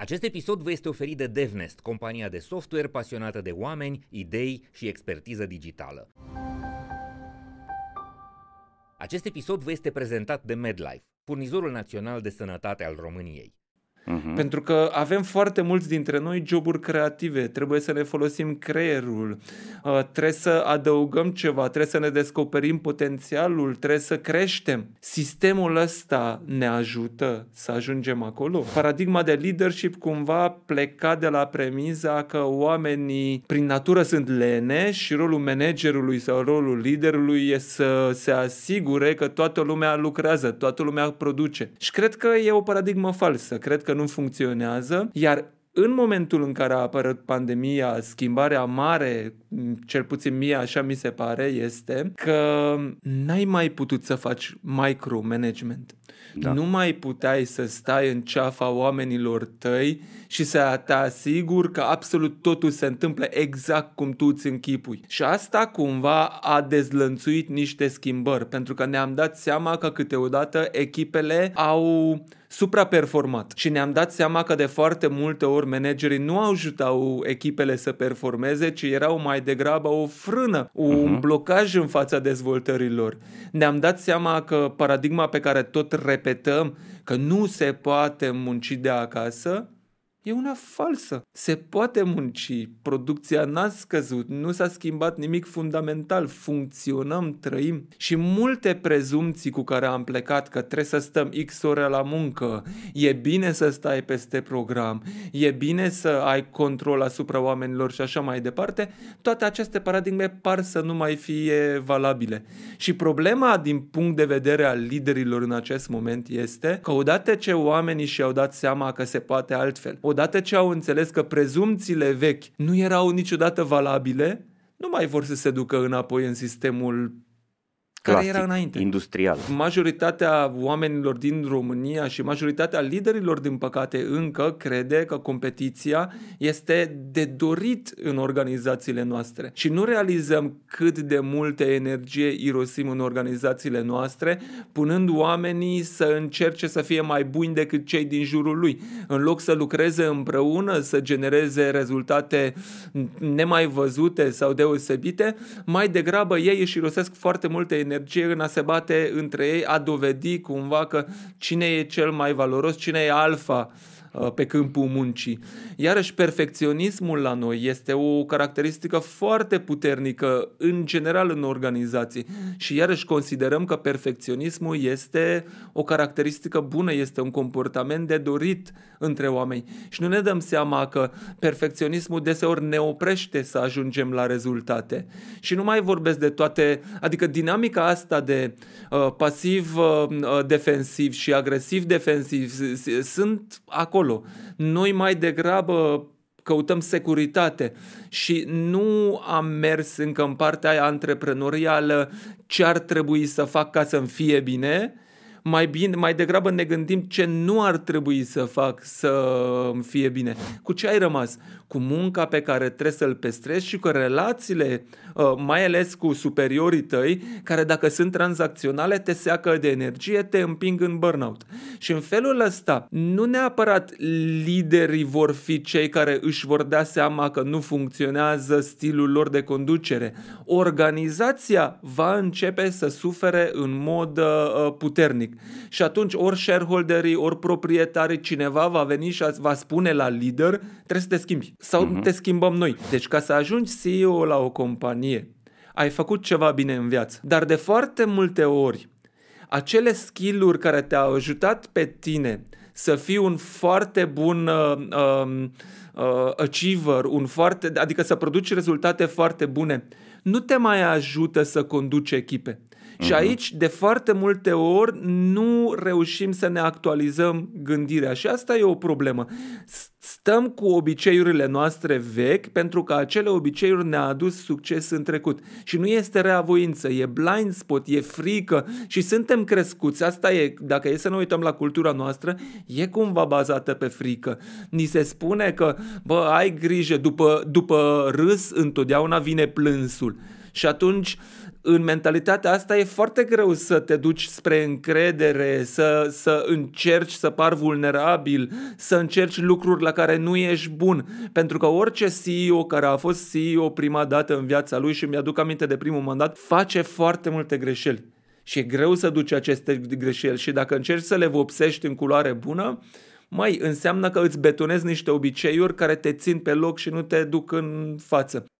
Acest episod vă este oferit de Devnest, compania de software pasionată de oameni, idei și expertiză digitală. Acest episod vă este prezentat de Medlife, furnizorul național de sănătate al României. Uh-huh. Pentru că avem foarte mulți dintre noi joburi creative, trebuie să ne folosim creierul, trebuie să adăugăm ceva, trebuie să ne descoperim potențialul, trebuie să creștem. Sistemul ăsta ne ajută să ajungem acolo. Paradigma de leadership cumva pleca de la premiza că oamenii prin natură sunt lene și rolul managerului sau rolul liderului e să se asigure că toată lumea lucrează, toată lumea produce. Și cred că e o paradigmă falsă, cred că nu funcționează, iar în momentul în care a apărut pandemia, schimbarea mare, cel puțin mie așa mi se pare, este că n-ai mai putut să faci micromanagement. Da. Nu mai puteai să stai în ceafa oamenilor tăi și să te asiguri că absolut totul se întâmplă exact cum tu îți închipui. Și asta cumva a dezlănțuit niște schimbări, pentru că ne-am dat seama că câteodată echipele au supraperformat și ne-am dat seama că de foarte multe ori managerii nu ajutau echipele să performeze, ci erau mai degrabă o frână, un blocaj în fața dezvoltărilor. Ne-am dat seama că paradigma pe care tot repetăm că nu se poate munci de acasă e una falsă. Se poate munci, producția n-a scăzut, nu s-a schimbat nimic fundamental, funcționăm, trăim. Și multe prezumții cu care am plecat că trebuie să stăm X ore la muncă, e bine să stai peste program, e bine să ai control asupra oamenilor și așa mai departe, toate aceste paradigme par să nu mai fie valabile. Și problema din punct de vedere al liderilor în acest moment este că odată ce oamenii și-au dat seama că se poate altfel, odată ce au înțeles că prezumțiile vechi nu erau niciodată valabile, nu mai vor să se ducă înapoi în sistemul clasic, care era înainte. Industrial. Majoritatea oamenilor din România și majoritatea liderilor, din păcate, încă crede că competiția este de dorit în organizațiile noastre. Și nu realizăm cât de multă energie irosim în organizațiile noastre, punând oamenii să încerce să fie mai buni decât cei din jurul lui. În loc să lucreze împreună, să genereze rezultate nemai văzute sau deosebite, mai degrabă ei își irosesc foarte multă energie în a se bate între ei, a dovedi cumva că cine e cel mai valoros, cine e alfa pe câmpul muncii. Iarăși perfecționismul la noi este o caracteristică foarte puternică în general în organizații și iarăși considerăm că perfecționismul este o caracteristică bună, este un comportament de dorit între oameni și nu ne dăm seama că perfecționismul deseori ne oprește să ajungem la rezultate. Și nu mai vorbesc de toate, adică dinamica asta de pasiv-defensiv și agresiv-defensiv sunt acolo. Noi mai degrabă căutăm securitate și nu am mers încă în partea aia antreprenorială ce ar trebui să fac ca să-mi fie bine, mai degrabă ne gândim ce nu ar trebui să fac să-mi fie bine. Cu ce ai rămas? Cu munca pe care trebuie să-l păstrezi și cu relațiile, mai ales cu superiorii tăi, care dacă sunt tranzacționale te seacă de energie, te împing în burnout. Și în felul ăsta, nu neapărat liderii vor fi cei care își vor da seama că nu funcționează stilul lor de conducere. Organizația va începe să sufere în mod puternic. Și atunci ori shareholderii, ori proprietarii, cineva va veni și va spune la lider, trebuie să te schimbi. Sau te schimbăm noi. Deci ca să ajungi CEO la o companie, ai făcut ceva bine în viață. Dar de foarte multe ori, acele skill-uri care te-au ajutat pe tine să fii un foarte bun achiever, adică să produci rezultate foarte bune, nu te mai ajută să conduci echipe. Și aici, de foarte multe ori, nu reușim să ne actualizăm gândirea și asta e o problemă. Stăm cu obiceiurile noastre vechi pentru că acele obiceiuri ne-a adus succes în trecut și nu este reavoință, e blind spot, e frică și suntem crescuți. Asta e, dacă e să ne uităm la cultura noastră, e cumva bazată pe frică. Ni se spune că, bă, ai grijă, după râs întotdeauna vine plânsul. Și atunci în mentalitatea asta e foarte greu să te duci spre încredere, să încerci să pari vulnerabil, să încerci lucruri la care nu ești bun. Pentru că orice CEO care a fost CEO prima dată în viața lui, și mi-aduc aminte de primul mandat, face foarte multe greșeli. Și e greu să duci aceste greșeli și dacă încerci să le vopsești în culoare bună, mai înseamnă că îți betonezi niște obiceiuri care te țin pe loc și nu te duc în față.